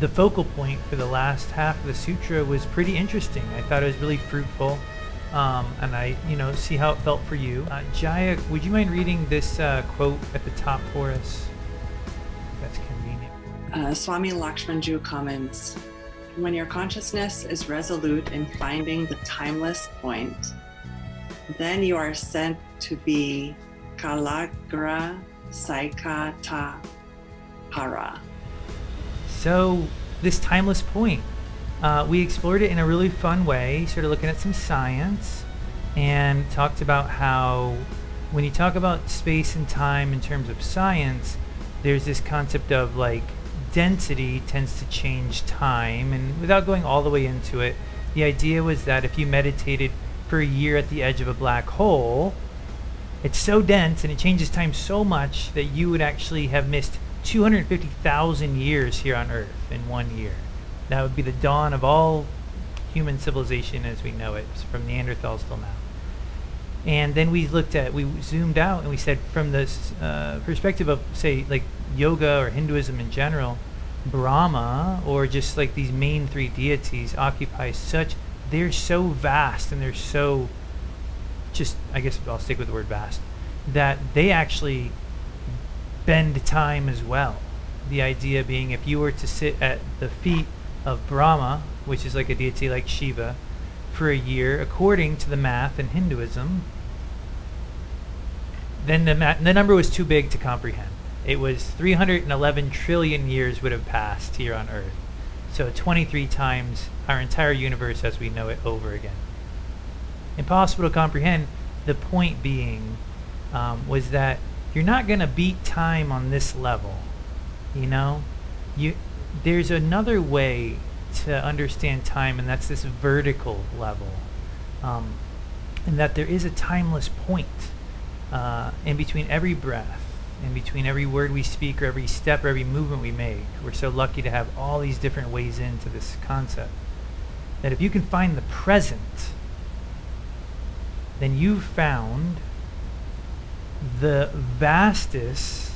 The focal point for the last half of the sutra was pretty interesting. I thought it was really fruitful, and I, see how it felt for you. Jaya, would you mind reading this quote at the top for us? That's convenient. Swami Lakshmanju comments, "When your consciousness is resolute in finding the timeless point, then you are said to be Kalagra Saikata Para." So this timeless point, we explored it in a really fun way, sort of looking at some science, and talked about how when you talk about space and time in terms of science, there's this concept of like density tends to change time. And without going all the way into it, the idea was that if you meditated for a year at the edge of a black hole, it's so dense and it changes time so much that you would actually have missed 250,000 years here on Earth in 1 year. That would be the dawn of all human civilization as we know it, from Neanderthals till now. And then we zoomed out and we said from this perspective of, say, like yoga or Hinduism in general, Brahma, or just like these main three deities occupy such, they're so vast and they're so just, I guess I'll stick with the word vast, that they actually bend time as well. The idea being if you were to sit at the feet of Brahma, which is like a deity like Shiva, for a year, according to the math in Hinduism, then the number was too big to comprehend. It was 311 trillion years would have passed here on Earth. So 23 times our entire universe as we know it over again. Impossible to comprehend. The point being was that you're not going to beat time on this level, There's another way to understand time, and that's this vertical level, and that there is a timeless point in between every breath, in between every word we speak, or every step, or every movement we make. We're so lucky to have all these different ways into this concept, that if you can find the present, then you've found the vastest,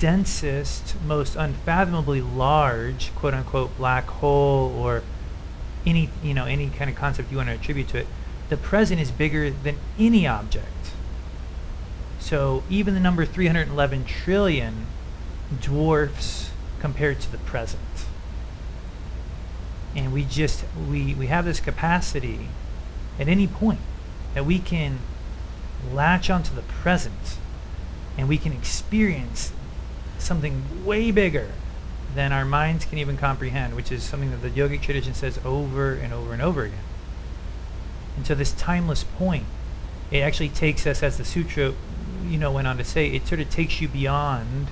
densest, most unfathomably large, quote unquote, black hole, or any kind of concept you want to attribute to it. The present is bigger than any object. So even the number 311 trillion dwarfs compared to the present. And we have this capacity at any point that we can latch onto the present, and we can experience something way bigger than our minds can even comprehend, which is something that the yogic tradition says over and over and over again. And so this timeless point, it actually takes us, as the sutra went on to say, it sort of takes you beyond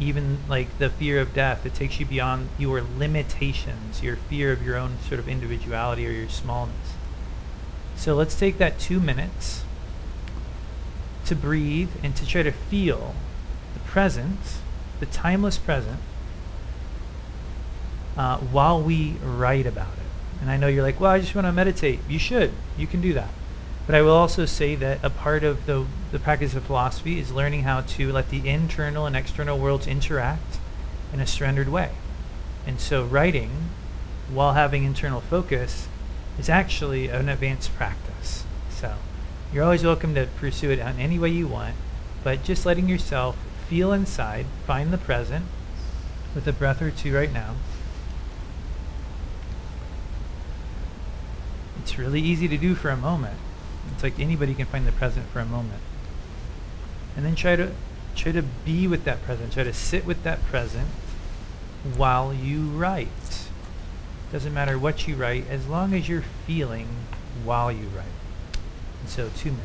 even like the fear of death. It takes you beyond your limitations, your fear of your own sort of individuality or your smallness. So let's take that 2 minutes to breathe and to try to feel the present, the timeless present, while we write about it. And I know you're like, well, I just want to meditate. You should. You can do that. But I will also say that a part of the practice of philosophy is learning how to let the internal and external worlds interact in a surrendered way. And so writing, while having internal focus, is actually an advanced practice. So you're always welcome to pursue it in any way you want, but just letting yourself feel inside, find the present with a breath or two right now. It's really easy to do for a moment. It's like anybody can find the present for a moment. And then try to be with that present, try to sit with that present while you write. Doesn't matter what you write, as long as you're feeling while you write. So 2 minutes.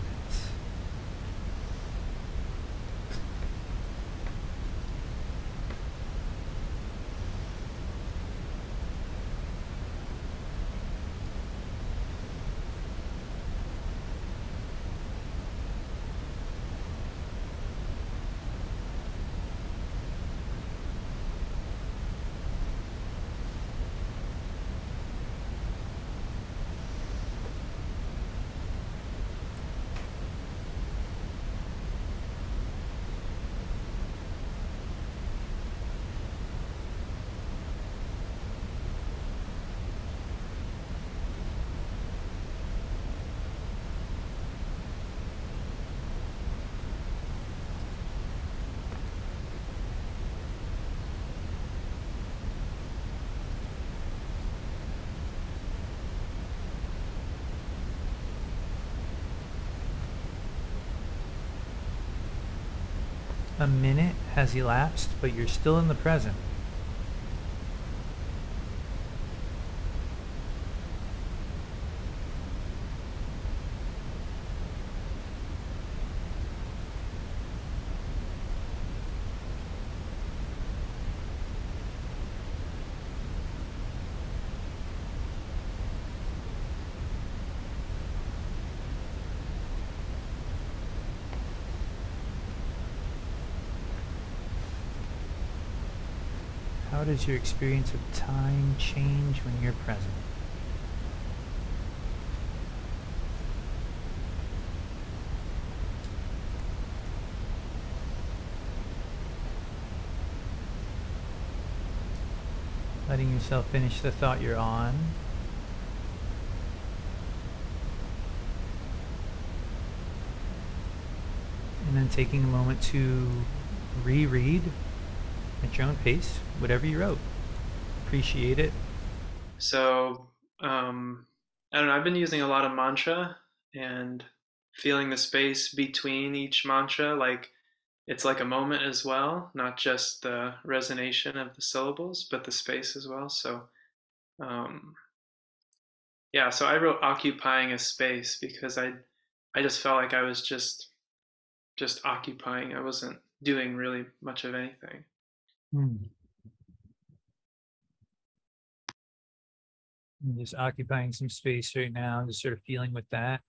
A minute has elapsed, but you're still in the present. How does your experience of time change when you're present? Letting yourself finish the thought you're on. And then taking a moment to reread at your own pace, whatever you wrote. Appreciate it. So, I don't know, I've been using a lot of mantra and feeling the space between each mantra, like it's like a moment as well, not just the resonation of the syllables, but the space as well. So, yeah, so I wrote occupying a space because I just felt like I was just occupying. I wasn't doing really much of anything. I'm just occupying some space right now, just sort of feeling with that.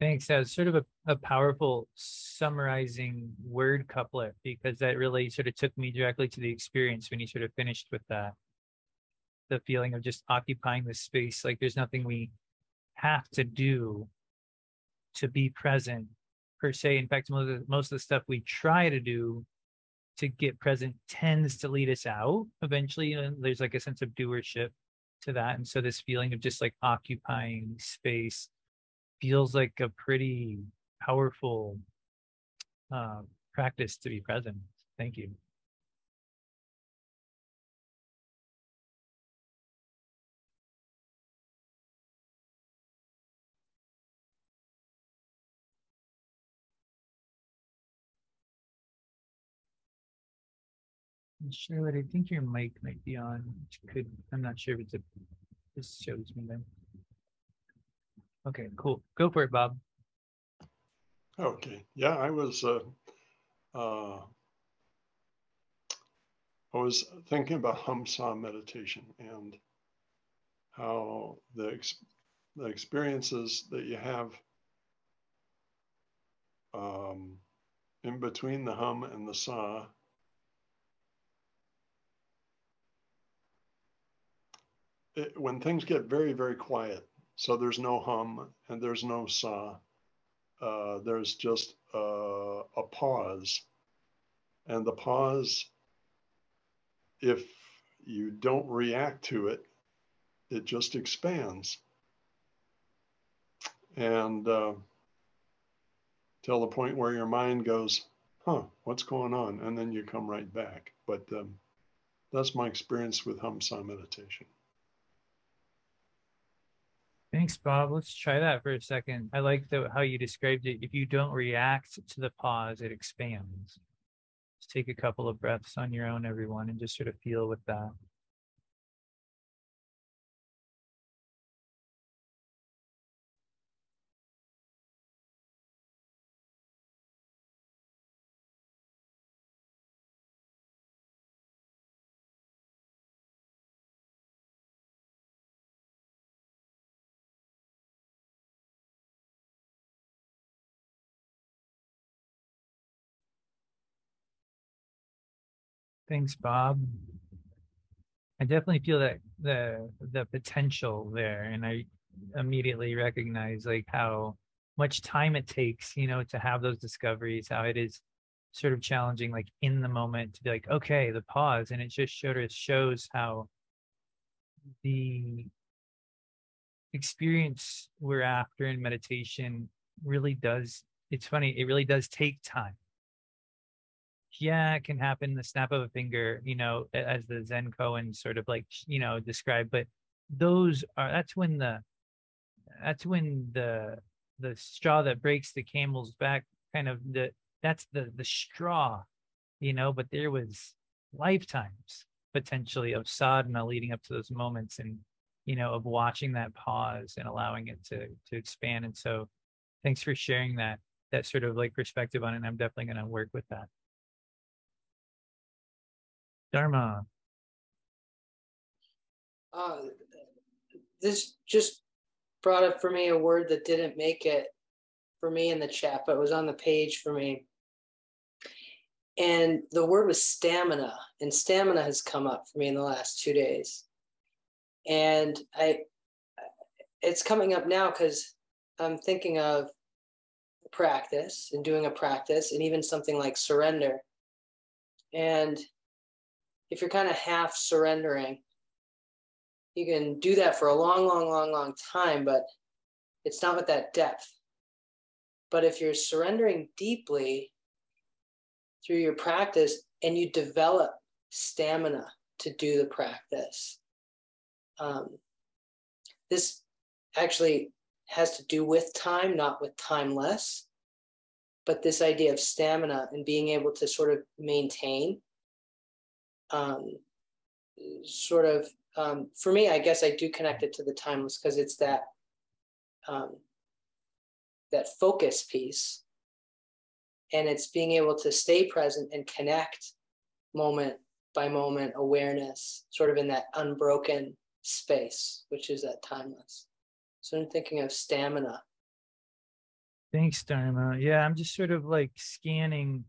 Thanks. That was sort of a powerful summarizing word couplet, because that really sort of took me directly to the experience when you sort of finished with that. The feeling of just occupying the space, like there's nothing we have to do to be present per se. In fact, most of the stuff we try to do to get present tends to lead us out eventually. You know, there's like a sense of doership to that, and so this feeling of just like occupying space feels like a pretty powerful practice to be present. Thank you. Charlotte, I think your mic might be on, which could, I'm not sure if it's a, this shows me then. Okay, cool. Go for it, Bob. Okay. Yeah, I was thinking about Hamsa meditation and how the experiences that you have in between the hum and the sa when things get very, very quiet, so there's no hum and there's no sa, there's just a pause. And the pause, if you don't react to it, it just expands. And till the point where your mind goes, huh, what's going on? And then you come right back. But that's my experience with Hamsa meditation. Thanks, Bob. Let's try that for a second. I like how you described it. If you don't react to the pause, it expands. Just take a couple of breaths on your own, everyone, and just sort of feel with that. Thanks, Bob. I definitely feel that the potential there, and I immediately recognize like how much time it takes, you know, to have those discoveries, how it is sort of challenging, like in the moment to be like, okay, the pause, and it just shows how the experience we're after in meditation really does, it's funny, it really does take time. Yeah, it can happen the snap of a finger, you know, as the Zen koan sort of like, you know, described, but those are, that's when the straw that breaks the camel's back, kind of that's the straw, you know, but there was lifetimes potentially of sadhana leading up to those moments, and, you know, of watching that pause and allowing it to expand. And so thanks for sharing that sort of like perspective on it. And I'm definitely going to work with that. Dharma. This just brought up for me a word that didn't make it for me in the chat, but it was on the page for me. And the word was stamina, and stamina has come up for me in the last 2 days. And it's coming up now because I'm thinking of practice and doing a practice, and even something like surrender. And if you're kind of half surrendering, you can do that for a long, long, long, long time, but it's not with that depth. But if you're surrendering deeply through your practice and you develop stamina to do the practice, this actually has to do with time, not with timeless, but this idea of stamina and being able to sort of maintain, for me, I guess I do connect it to the timeless, because it's that, that focus piece, and it's being able to stay present and connect moment by moment awareness, sort of in that unbroken space, which is that timeless. So I'm thinking of stamina. Thanks, Dharma. Yeah, I'm just sort of like scanning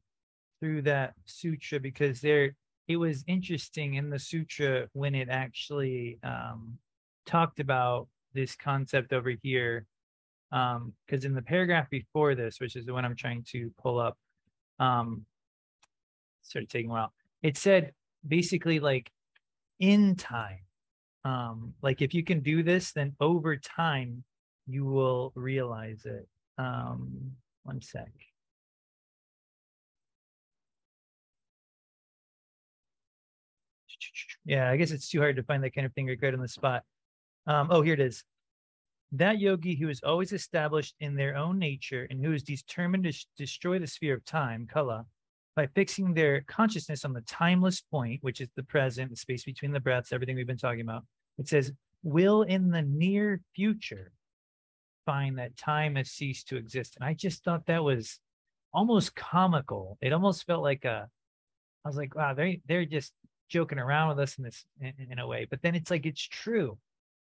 through that sutra, because it was interesting in the sutra when it actually talked about this concept over here. Because in the paragraph before this, which is the one I'm trying to pull up, sort of taking a while, it said basically like in time, like if you can do this, then over time you will realize it. One sec. Yeah, I guess it's too hard to find that kind of thing right on the spot. Oh, here it is. That yogi who is always established in their own nature and who is determined to destroy the sphere of time, kala, by fixing their consciousness on the timeless point, which is the present, the space between the breaths, everything we've been talking about, it says, will in the near future find that time has ceased to exist. And I just thought that was almost comical. It almost felt like I was like, wow, they're just joking around with us in a way. But then it's like, it's true.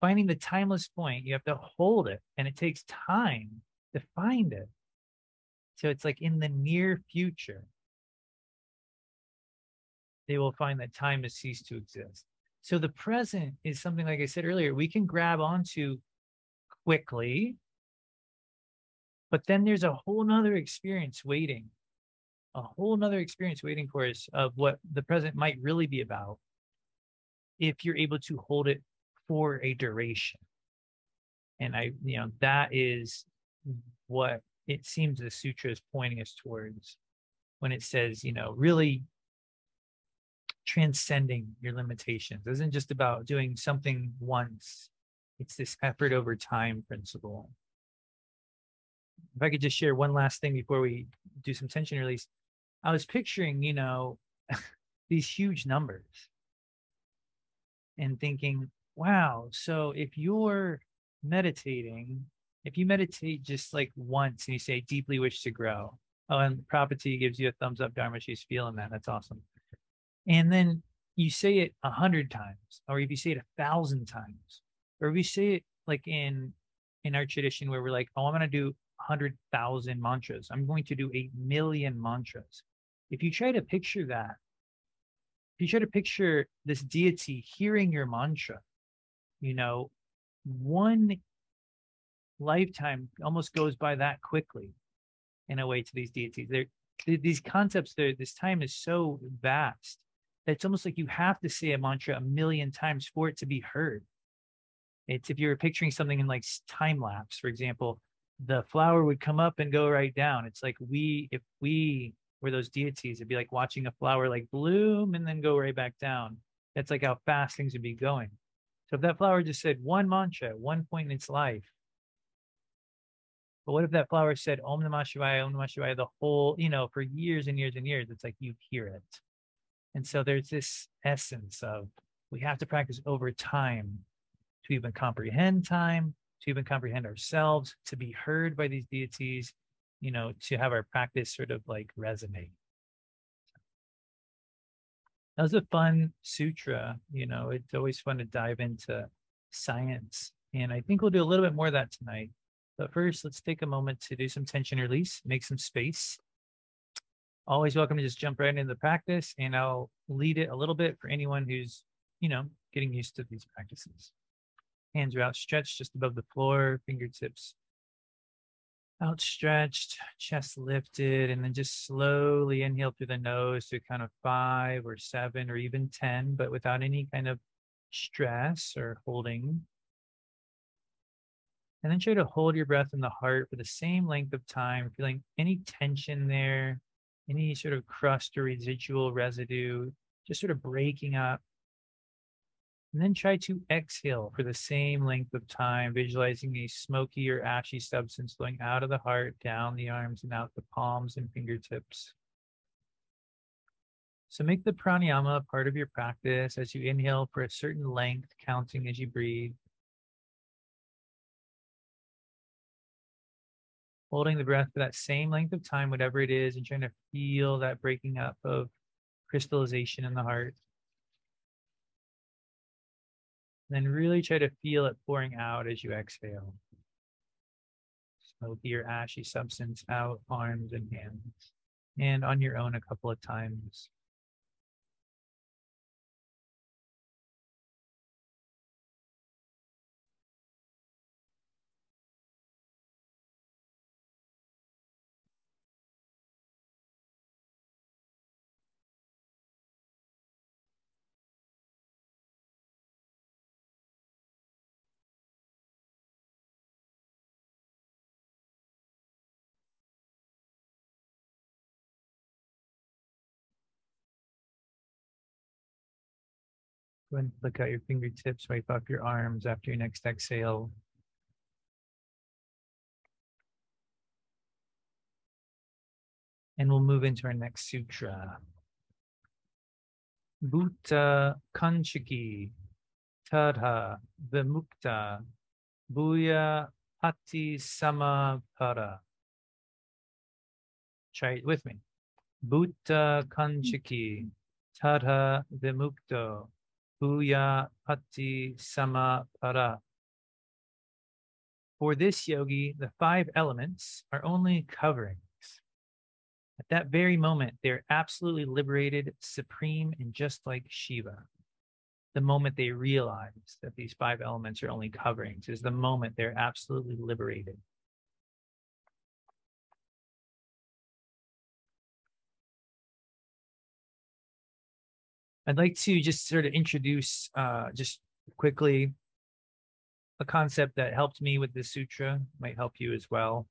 Finding the timeless point, you have to hold it, and it takes time to find it. So it's like in the near future, they will find that time has ceased to exist. So the present is something, like I said earlier, we can grab onto quickly, but then there's a whole nother experience waiting, for us of what the present might really be about if you're able to hold it for a duration. And that is what it seems the sutra is pointing us towards when it says, really transcending your limitations. It isn't just about doing something once. It's this effort over time principle. If I could just share one last thing before we do some tension release, I was picturing, these huge numbers and thinking, wow, so if you're meditating, if you meditate just like once and you say, deeply wish to grow. Oh, and Property gives you a thumbs up, Dharma, she's feeling that. That's awesome. And then you say it 100 times, or if you say it 1,000 times, or if you say it like in our tradition where we're like, oh, I'm going to do 100,000 mantras. I'm going to do 8 million mantras. If you try to picture that, if you try to picture this deity hearing your mantra, one lifetime almost goes by that quickly in a way to these deities. These concepts, this time is so vast that it's almost like you have to say a mantra 1,000,000 times for it to be heard. It's if you're picturing something in like time lapse, for example, the flower would come up and go right down. It's like if we were those deities, it'd be like watching a flower like bloom and then go right back down. That's like how fast things would be going. So if that flower just said one mantra at one point in its life, but what if that flower said Om Namah Shivaya, the whole, you know, for years and years and years, it's like you hear it. And so there's this essence of we have to practice over time to even comprehend time, to even comprehend ourselves, to be heard by these deities, you know, to have our practice sort of like resonate. That was a fun sutra. You know, it's always fun to dive into science. And I think we'll do a little bit more of that tonight. But first, let's take a moment to do some tension release, make some space. Always welcome to just jump right into the practice, and I'll lead it a little bit for anyone who's, you know, getting used to these practices. Hands are outstretched just above the floor, fingertips outstretched, chest lifted, and then just slowly inhale through the nose to kind of 5 or 7 or even 10, but without any kind of stress or holding. And then try to hold your breath in the heart for the same length of time, feeling any tension there, any sort of crust or residual residue, just sort of breaking up. And then try to exhale for the same length of time, visualizing a smoky or ashy substance flowing out of the heart, down the arms, and out the palms and fingertips. So make the pranayama part of your practice as you inhale for a certain length, counting as you breathe. Holding the breath for that same length of time, whatever it is, and trying to feel that breaking up of crystallization in the heart. Then really try to feel it pouring out as you exhale. Smoky or ashy substance out, arms and hands, and on your own a couple of times. Go ahead and flick out your fingertips, wipe off your arms after your next exhale. And we'll move into our next sutra. Bhūtakañcukī tadā vimukto bhūyaḥ patisamaḥ paraḥ. Try it with me. Bhūtakañcukī tadā vimukto bhūyaḥ patisamaḥ paraḥ. For this yogi, the 5 elements are only coverings. At that very moment, they're absolutely liberated, supreme, and just like Shiva. The moment they realize that these 5 elements are only coverings is the moment they're absolutely liberated. I'd like to just sort of introduce just quickly a concept that helped me with this sutra, might help you as well.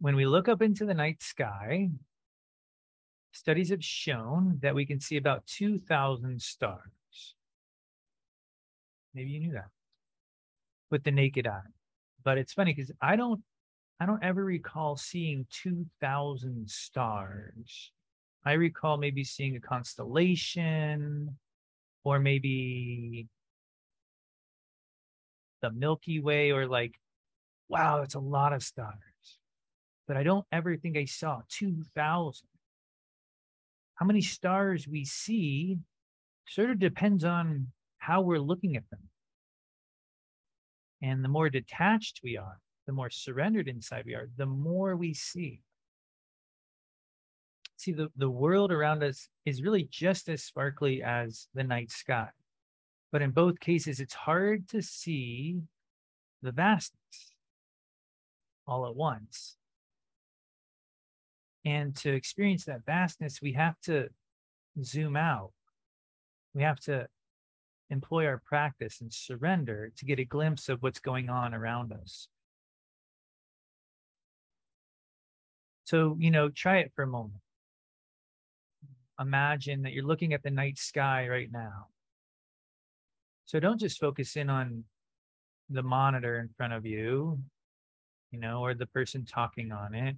When we look up into the night sky, studies have shown that we can see about 2,000 stars. Maybe you knew that with the naked eye. But it's funny because I don't ever recall seeing 2,000 stars. I recall maybe seeing a constellation or maybe the Milky Way, or like, wow, it's a lot of stars. But I don't ever think I saw 2,000. How many stars we see sort of depends on how we're looking at them. And the more detached we are, the more surrendered inside we are, the more we see. See, the world around us is really just as sparkly as the night sky. But in both cases, it's hard to see the vastness all at once. And to experience that vastness, we have to zoom out. We have to employ our practice and surrender to get a glimpse of what's going on around us. So, you know, try it for a moment. imagine that you're looking at the night sky right now. So don't just focus in on the monitor in front of you, you know, or the person talking on it.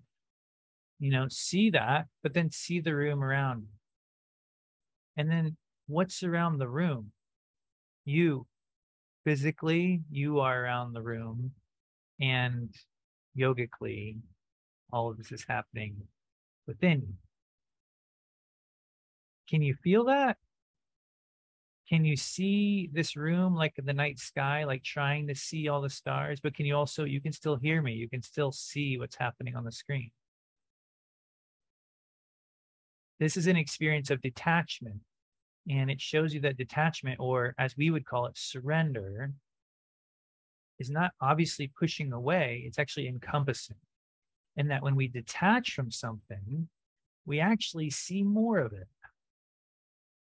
You know, see that, but then see the room around you. And then what's around the room? You, physically, you are around the room, and yogically, all of this is happening within you. Can you feel that? Can you see this room like the night sky, like trying to see all the stars? But can you also, you can still hear me. You can still see what's happening on the screen. This is an experience of detachment. And it shows you that detachment, or as we would call it, surrender, is not obviously pushing away. It's actually encompassing. And that when we detach from something, we actually see more of it.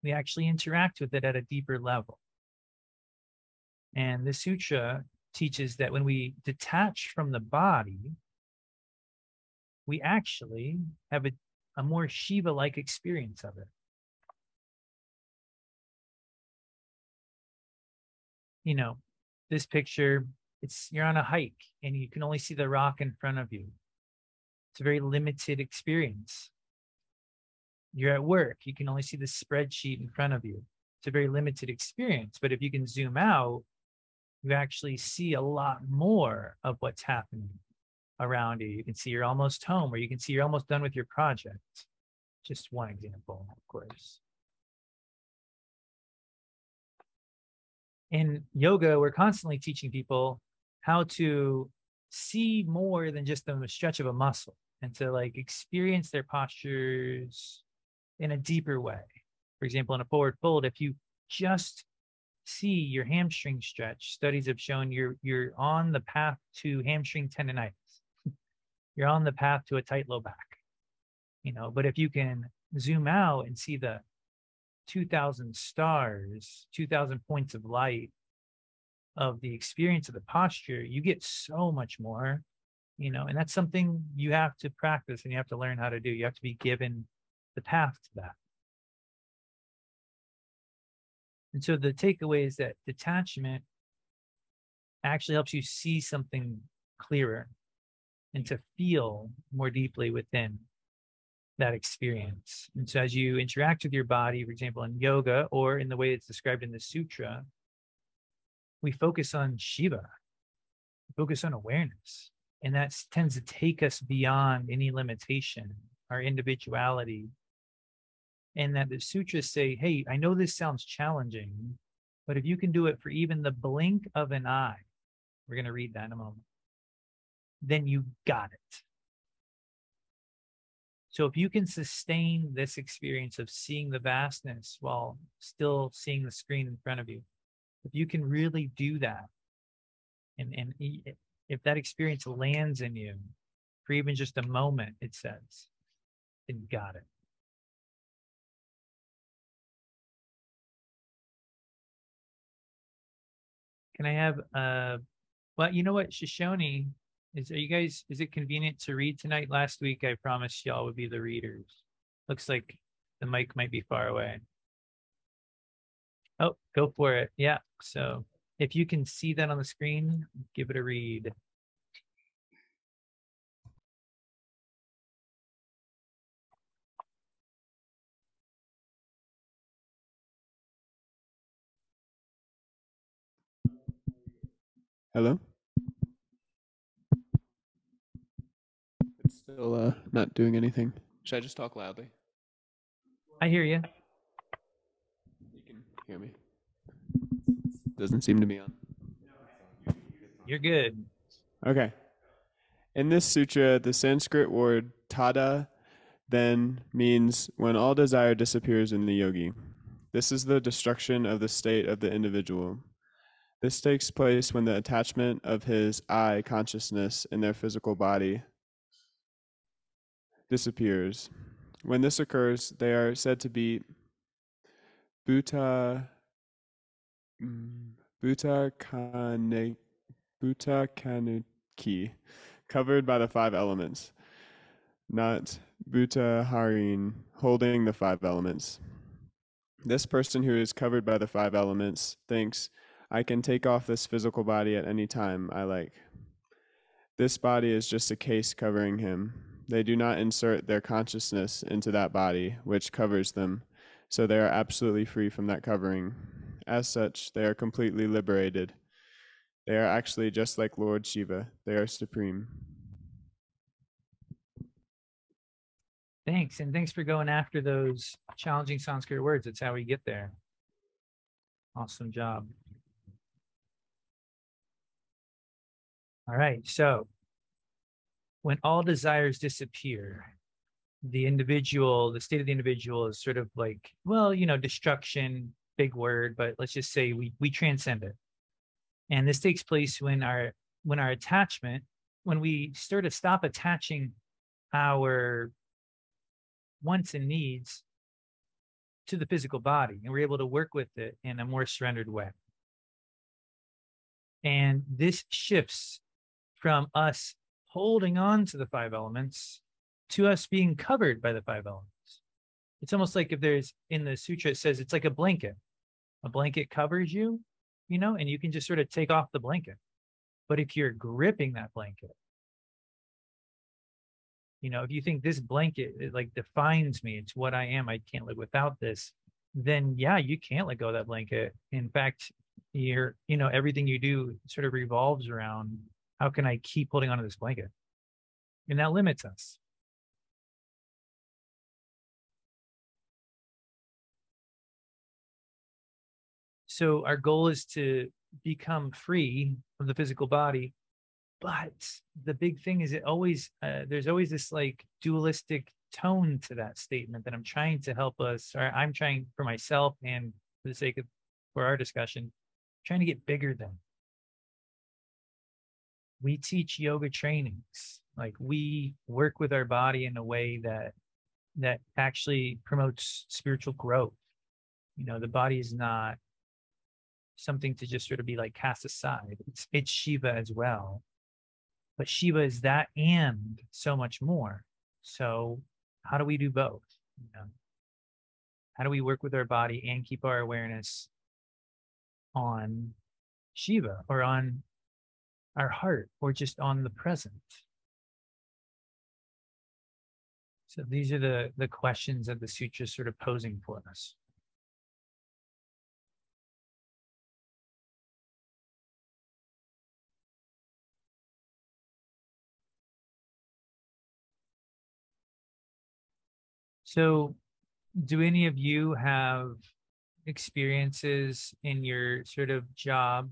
We actually interact with it at a deeper level. And the sutra teaches that when we detach from the body, we actually have a more Shiva-like experience of it. You know, this picture, it's, you're on a hike and you can only see the rock in front of you. It's a very limited experience. You're at work, you can only see the spreadsheet in front of you. It's a very limited experience, but if you can zoom out, you actually see a lot more of what's happening around you. You can see you're almost home, or you can see you're almost done with your project. Just one example, of course. In yoga, we're constantly teaching people how to see more than just the stretch of a muscle, and to like experience their postures in a deeper way. For example, in a forward fold, if you just see your hamstring stretch, studies have shown you're on the path to hamstring tendonitis. You're on the path to a tight low back. You know, but if you can zoom out and see the 2,000 stars, 2,000 points of light of the experience of the posture, you get so much more, you know, and that's something you have to practice and you have to learn how to do. You have to be given the path to that. And so the takeaway is that detachment actually helps you see something clearer and to feel more deeply within that experience. And so as you interact with your body, for example, in yoga or in the way it's described in the sutra, we focus on Shiva, focus on awareness. And that tends to take us beyond any limitation, our individuality. And that the sutras say, hey, I know this sounds challenging, but if you can do it for even the blink of an eye, we're going to read that in a moment, then you got it. So if you can sustain this experience of seeing the vastness while still seeing the screen in front of you, if you can really do that, and if that experience lands in you for even just a moment, it says, then you got it. Can I have well, you know what, Shoshone, are you guys, is it convenient to read tonight? Last week, I promised y'all would be the readers. Looks like the mic might be far away. Oh, go for it. Yeah. So if you can see that on the screen, give it a read. Hello? It's still not doing anything. Should I just talk loudly? I hear you. You can hear me. Doesn't seem to be on. You're good. Okay. In this sutra, the Sanskrit word tada then means when all desire disappears in the yogi. This is the destruction of the state of the individual. This takes place when the attachment of his I consciousness in their physical body disappears. When this occurs, they are said to be Bhūtakañcukī, covered by the 5 elements. not Bhūtadhārin, holding the five elements. This person who is covered by the five elements thinks, I can take off this physical body at any time I like. This body is just a case covering him. They do not insert their consciousness into that body, which covers them, so they are absolutely free from that covering. As such, they are completely liberated. They are actually just like Lord Shiva. They are supreme. Thanks, and thanks for going after those challenging Sanskrit words. That's how we get there. Awesome job. All right, so when all desires disappear, the individual, the state of the individual is sort of like, well, you know, destruction, big word, but let's just say we transcend it. And this takes place when our attachment, when we sort of stop attaching our wants and needs to the physical body, and we're able to work with it in a more surrendered way. And this shifts from us holding on to the five elements to us being covered by the five elements. It's almost like if there's, in the sutra, it says it's like a blanket. A blanket covers you, you know, and you can just sort of take off the blanket. But if you're gripping that blanket, you know, if you think this blanket, it like defines me, it's what I am, I can't live without this, then yeah, you can't let go of that blanket. In fact, you're, you know, everything you do sort of revolves around, how can I keep holding onto this blanket? And that limits us. So our goal is to become free of the physical body. But the big thing is, it always, there's always this like dualistic tone to that statement that I'm trying to help us, or I'm trying for myself and for the sake of, for our discussion, trying to get bigger than. We teach yoga trainings, like we work with our body in a way that actually promotes spiritual growth. You know, the body is not something to just sort of be like cast aside. It's Shiva as well. But Shiva is that and so much more. So how do we do both? You know? How do we work with our body and keep our awareness on Shiva or on our heart or just on the present? So these are the questions that the sutra is sort of posing for us. So do any of you have experiences in your sort of job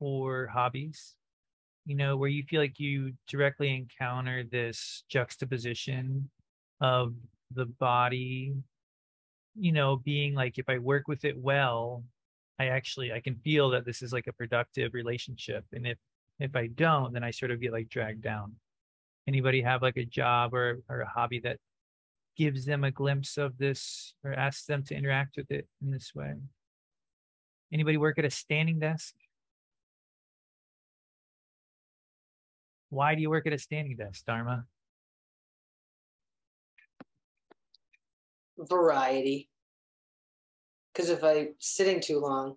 or hobbies, you know, where you feel like you directly encounter this juxtaposition of the body, you know, being like, if I work with it well, I can feel that this is like a productive relationship. And if I don't, then I sort of get like dragged down. Anybody have like a job or a hobby that gives them a glimpse of this or asks them to interact with it in this way? Anybody work at a standing desk? Why do you work at a standing desk, Dharma? Variety. Because if I'm sitting too long,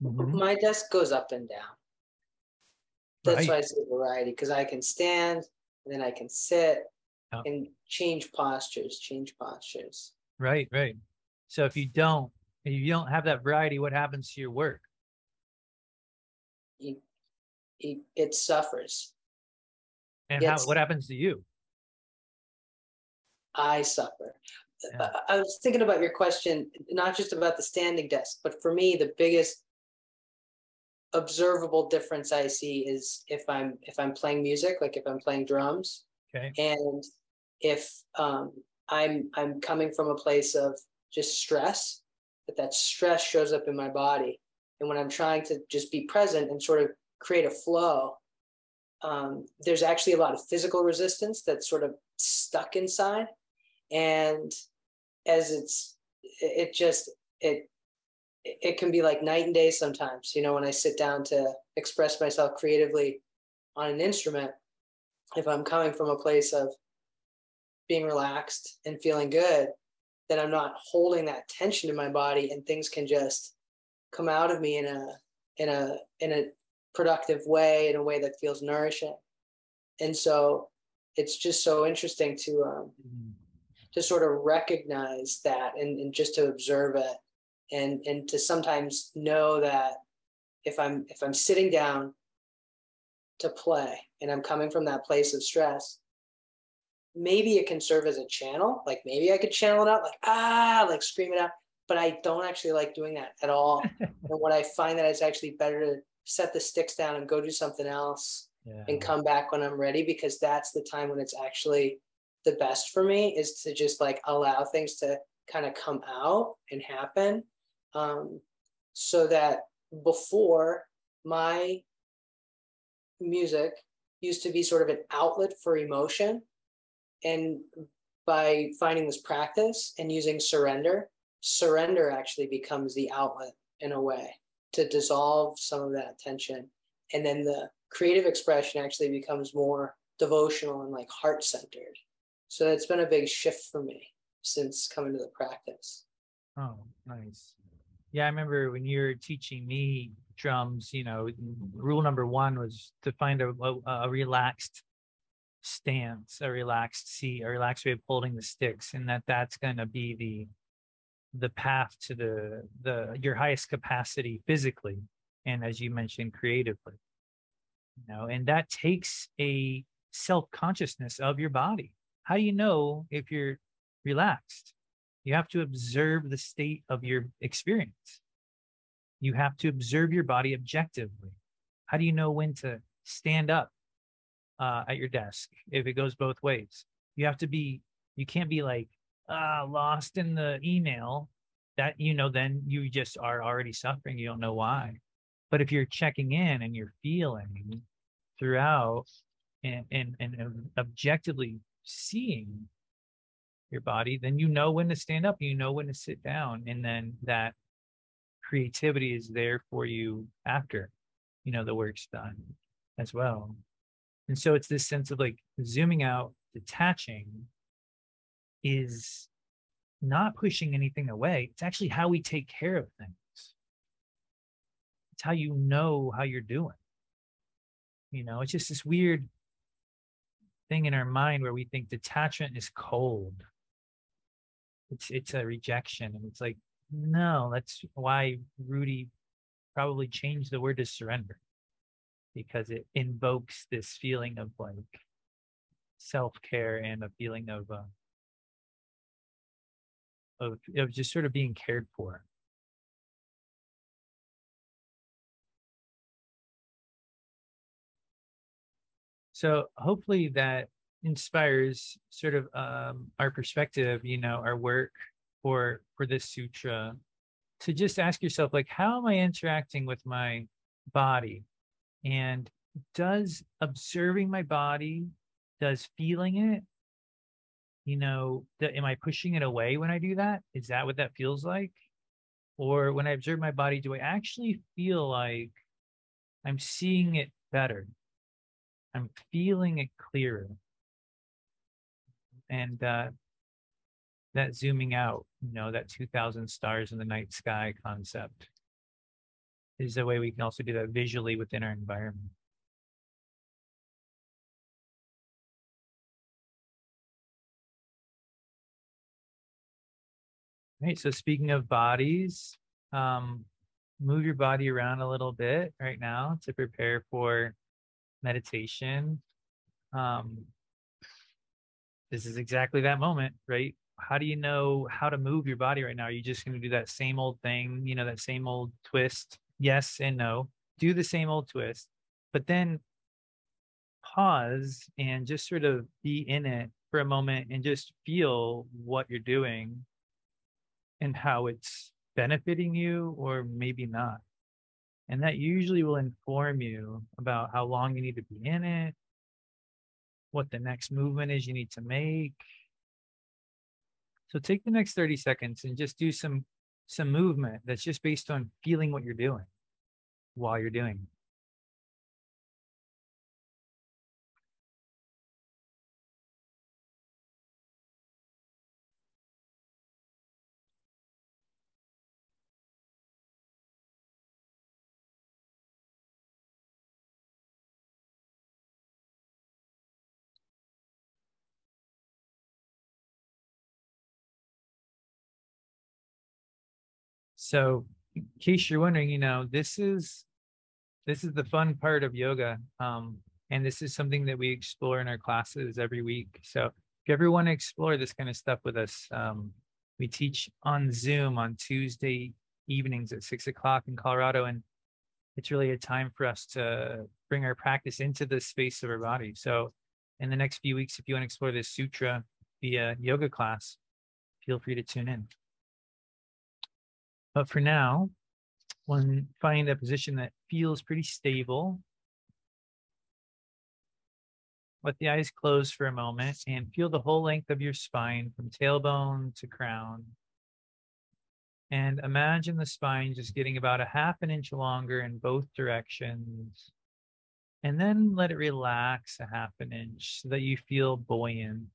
my desk goes up and down. That's why I say variety, because I can stand and then I can sit. Oh. And change postures. Right. So if you don't have that variety, what happens to your work? It suffers. And what happens to you? I suffer. Yeah. I was thinking about your question, not just about the standing desk, but for me, the biggest observable difference I see is if I'm playing music, like if I'm playing drums. Okay. And if I'm coming from a place of just stress, that stress shows up in my body. And when I'm trying to just be present and sort of create a flow, there's actually a lot of physical resistance that's sort of stuck inside. And as it can be like night and day sometimes, you know, when I sit down to express myself creatively on an instrument, if I'm coming from a place of being relaxed and feeling good, that I'm not holding that tension in my body, and things can just come out of me in a productive way, in a way that feels nourishing. And so it's just so interesting to sort of recognize that and just to observe it, and to sometimes know that if I'm sitting down to play and I'm coming from that place of stress, maybe it can serve as a channel. Like maybe I could channel it out, like scream it out, but I don't actually like doing that at all. And what I find that it's actually better to set the sticks down and go do something else and come back when I'm ready, because that's the time when it's actually the best for me, is to just like allow things to kind of come out and happen. So that before, my music used to be sort of an outlet for emotion. And by finding this practice and using surrender actually becomes the outlet in a way to dissolve some of that tension. And then the creative expression actually becomes more devotional and like heart-centered. So that's been a big shift for me since coming to the practice. Oh, nice. Yeah, I remember when you were teaching me drums, you know, rule number one was to find a relaxed stance, a relaxed seat, a relaxed way of holding the sticks, and that's going to be the path to your highest capacity physically, and as you mentioned, creatively. You know, and that takes a self-consciousness of your body. How do you know if you're relaxed? You have to observe the state of your experience. You have to observe your body objectively. How do you know when to stand up at your desk if it goes both ways? You can't be like lost in the email, that, you know, then you just are already suffering. You don't know why. But if you're checking in and you're feeling throughout and objectively seeing your body, then you know when to stand up, you know when to sit down, and then that creativity is there for you after, you know, the work's done as well. And so it's this sense of like zooming out, detaching is not pushing anything away. It's actually how we take care of things. It's how you know how you're doing. You know, it's just this weird thing in our mind where we think detachment is cold. It's a rejection. And it's like, no, that's why Rudy probably changed the word to surrender, because it invokes this feeling of like self-care and a feeling of just sort of being cared for. So hopefully that inspires sort of our perspective, you know, our work for this sutra, to just ask yourself, like, how am I interacting with my body? And does observing my body, does feeling it, you know, am I pushing it away when I do that? Is that what that feels like? Or when I observe my body, do I actually feel like I'm seeing it better? I'm feeling it clearer. And that zooming out, you know, that 2,000 stars in the night sky concept is the way we can also do that visually within our environment. All right, so speaking of bodies, move your body around a little bit right now to prepare for meditation. This is exactly that moment, right? How do you know how to move your body right now? Are you just going to do that same old thing, you know, that same old twist? Yes and no. Do the same old twist, but then pause and just sort of be in it for a moment and just feel what you're doing and how it's benefiting you or maybe not. And that usually will inform you about how long you need to be in it, what the next movement is you need to make. So take the next 30 seconds and just do some movement that's just based on feeling what you're doing while you're doing it. So in case you're wondering, you know, this is the fun part of yoga. And this is something that we explore in our classes every week. So if you ever want to explore this kind of stuff with us, we teach on Zoom on Tuesday evenings at 6 o'clock in Colorado. And it's really a time for us to bring our practice into the space of our body. So in the next few weeks, if you want to explore this sutra via yoga class, feel free to tune in. But for now, one find a position that feels pretty stable. Let the eyes close for a moment and feel the whole length of your spine from tailbone to crown. And imagine the spine just getting about a half an inch longer in both directions. And then let it relax a half an inch so that you feel buoyant.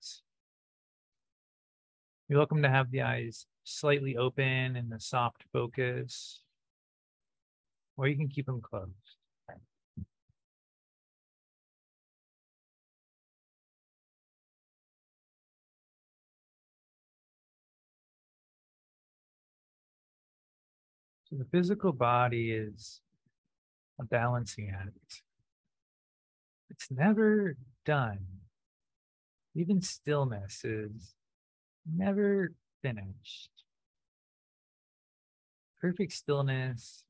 You're welcome to have the eyes slightly open and a soft focus, or you can keep them closed. So the physical body is a balancing act. It's never done. Even stillness is never finished. Perfect stillness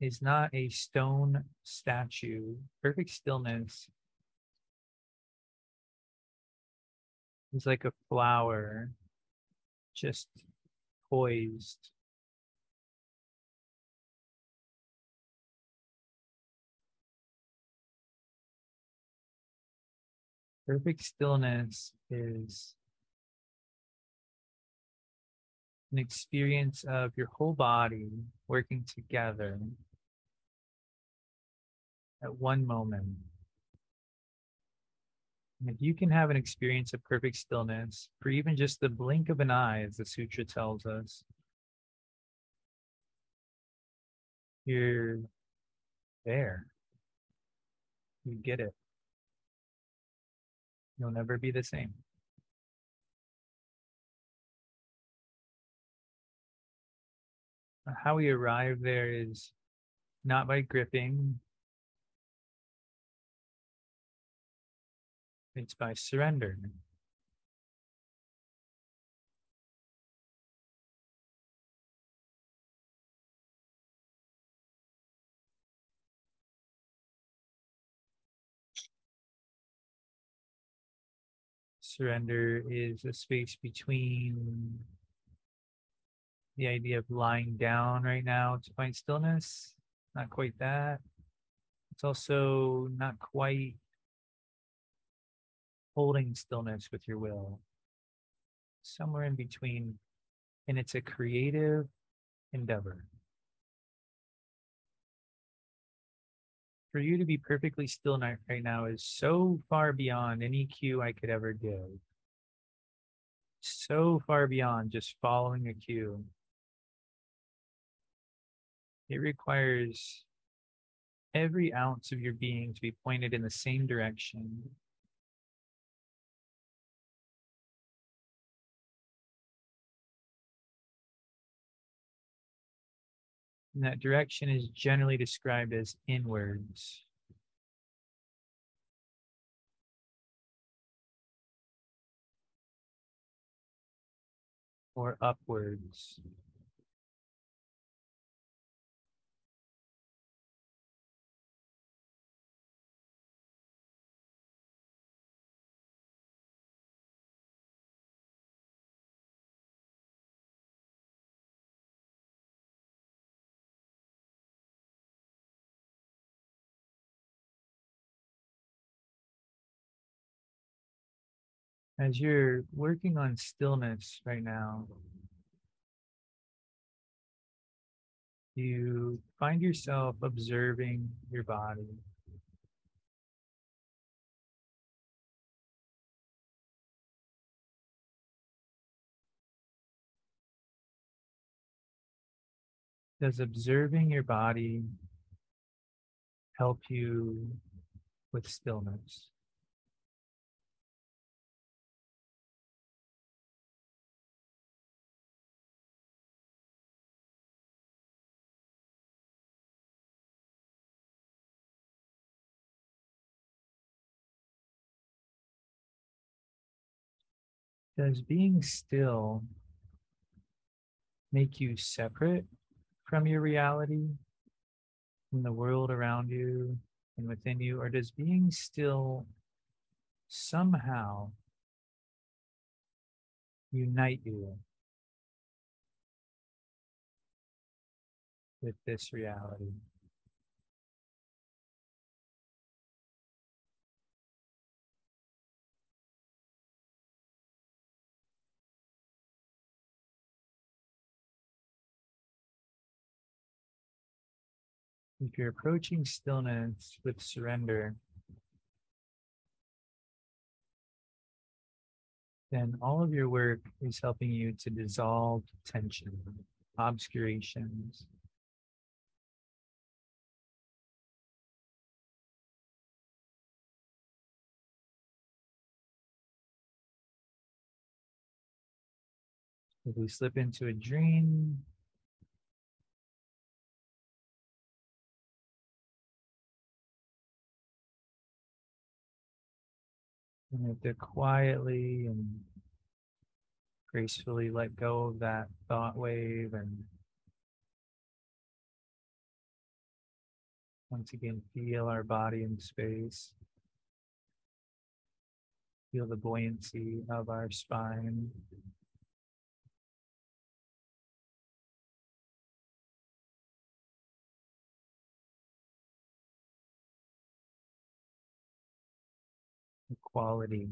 is not a stone statue. Perfect stillness is like a flower just poised. Perfect stillness is an experience of your whole body working together at one moment. And if you can have an experience of perfect stillness for even just the blink of an eye, as the sutra tells us, you're there. You get it. You'll never be the same. How we arrive there is not by gripping. It's by surrender. Surrender is a space between the idea of lying down right now to find stillness, not quite that. It's also not quite holding stillness with your will. Somewhere in between, and it's a creative endeavor. For you to be perfectly still right now is so far beyond any cue I could ever give. So far beyond just following a cue. It requires every ounce of your being to be pointed in the same direction. And that direction is generally described as inwards. Or upwards. As you're working on stillness right now, you find yourself observing your body. Does observing your body help you with stillness? Does being still make you separate from your reality, from the world around you and within you? Or does being still somehow unite you with this reality? If you're approaching stillness with surrender, then all of your work is helping you to dissolve tension, obscurations. If we slip into a dream, and you have to quietly and gracefully let go of that thought wave and once again feel our body in space. Feel the buoyancy of our spine. Quality .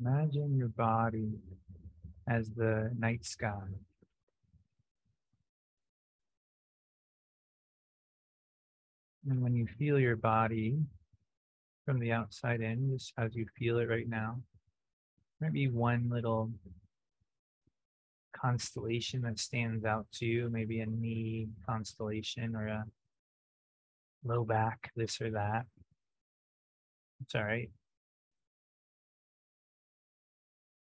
Imagine your body as the night sky. And when you feel your body from the outside in, just as you feel it right now, there might be one little constellation that stands out to you, maybe a knee constellation or a low back, this or that. It's all right.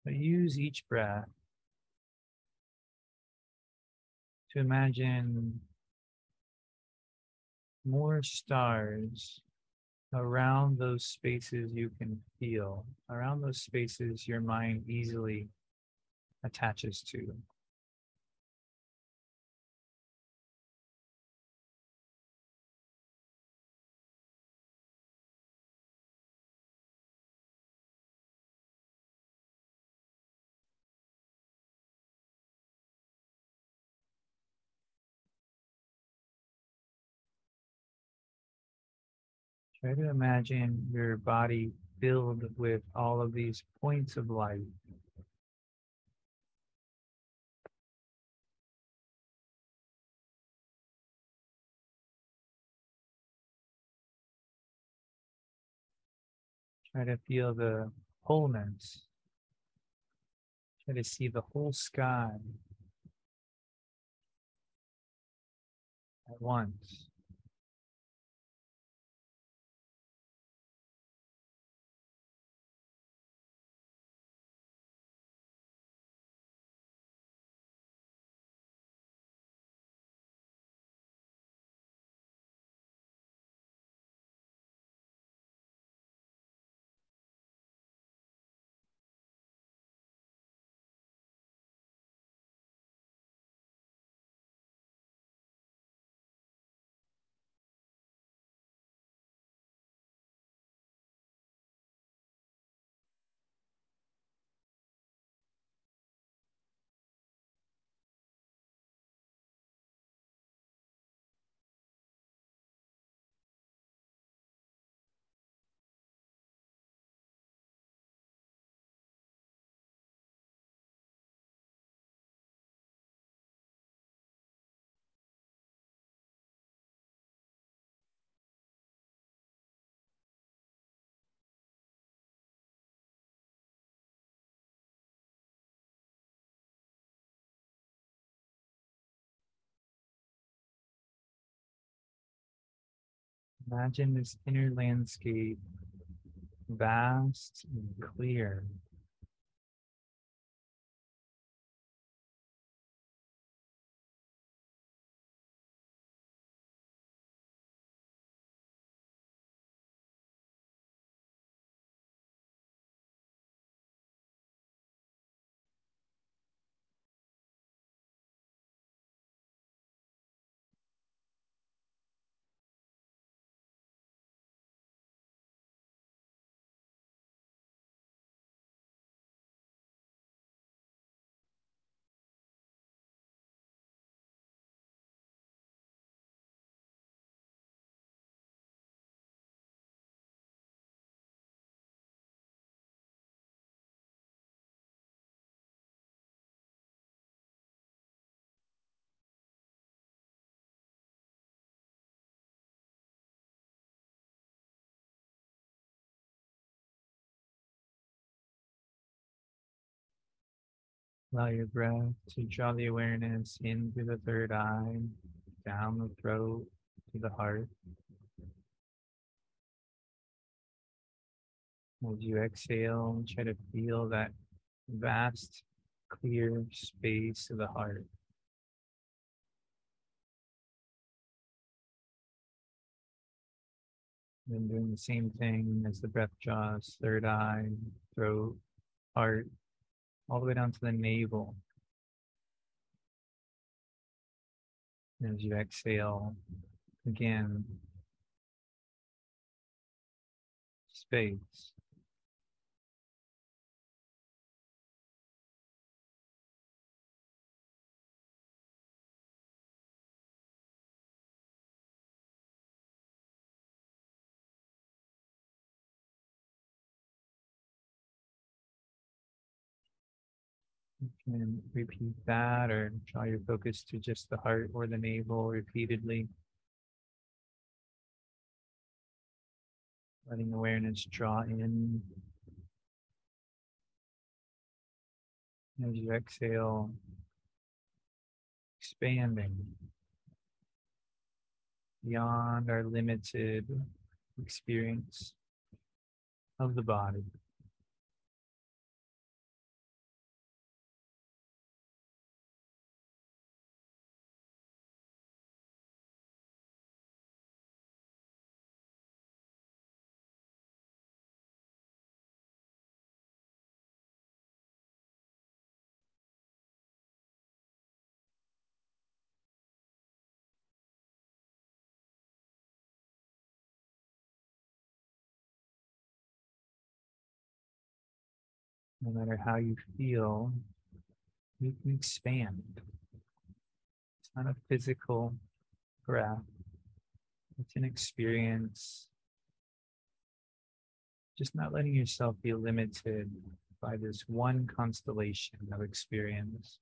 But use each breath to imagine more stars around those spaces you can feel, around those spaces your mind easily attaches to. Try to imagine your body filled with all of these points of light. Try to feel the wholeness. Try to see the whole sky at once. Imagine this inner landscape, vast and clear. Allow your breath to draw the awareness in through the third eye, down the throat to the heart. As you exhale, try to feel that vast, clear space of the heart. Then doing the same thing as the breath draws, third eye, throat, heart, all the way down to the navel. And as you exhale, again, space. You can repeat that or draw your focus to just the heart or the navel repeatedly. Letting awareness draw in. As you exhale, expanding beyond our limited experience of the body. No matter how you feel, you can expand. It's not a physical grasp. It's an experience. Just not letting yourself be limited by this one constellation of experience.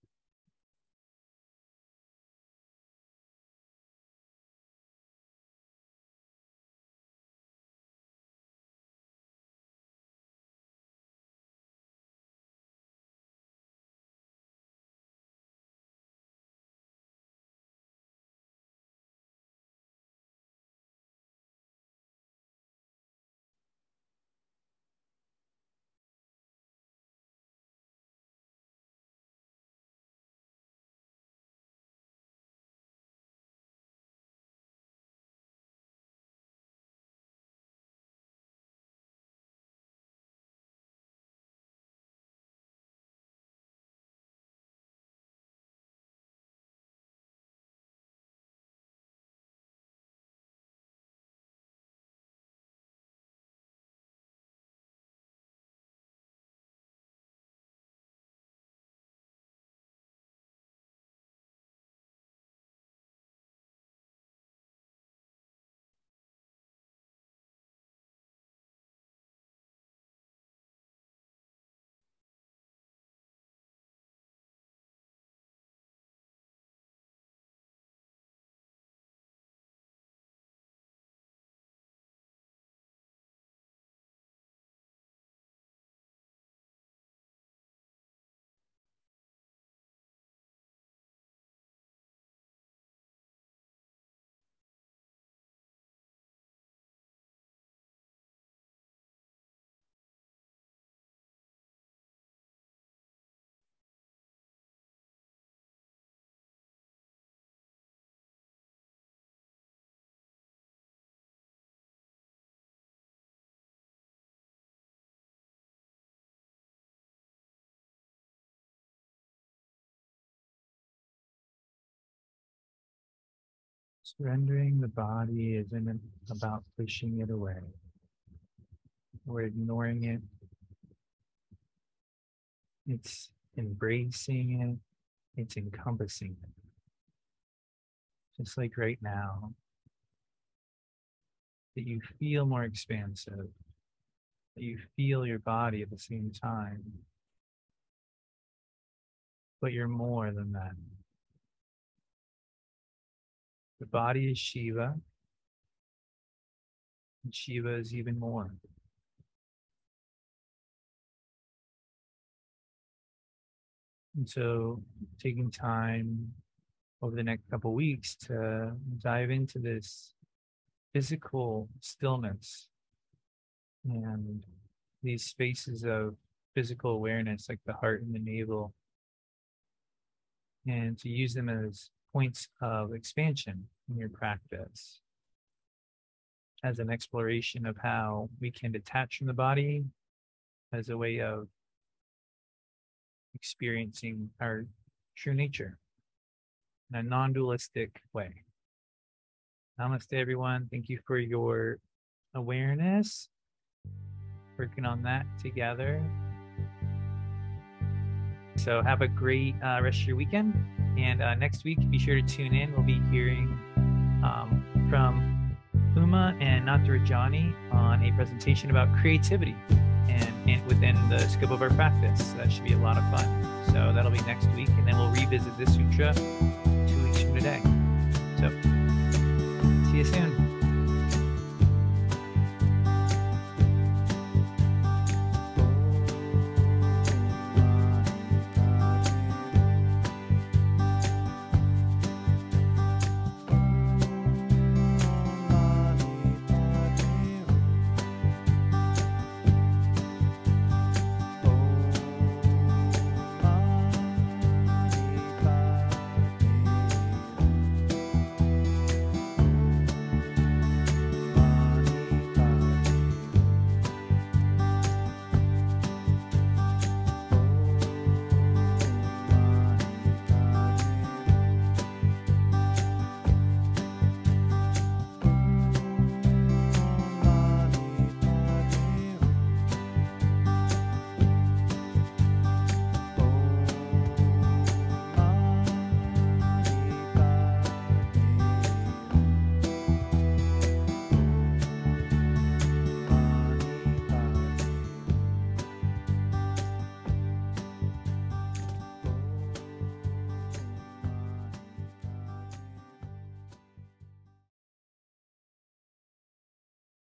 Surrendering the body isn't about pushing it away or ignoring it. It's embracing it. It's encompassing it. Just like right now, that you feel more expansive, that you feel your body at the same time, but you're more than that. The body is Shiva, and Shiva is even more. And so taking time over the next couple of weeks to dive into this physical stillness and these spaces of physical awareness, like the heart and the navel, and to use them as points of expansion in your practice, as an exploration of how we can detach from the body as a way of experiencing our true nature in a non-dualistic way. Namaste, everyone. Thank you for your awareness. Working on that together. So have a great rest of your weekend. And next week, be sure to tune in. We'll be hearing from Uma and Natarajani on a presentation about creativity and within the scope of our practice. That should be a lot of fun. So that'll be next week. And then we'll revisit this sutra 2 weeks from today. So see you soon.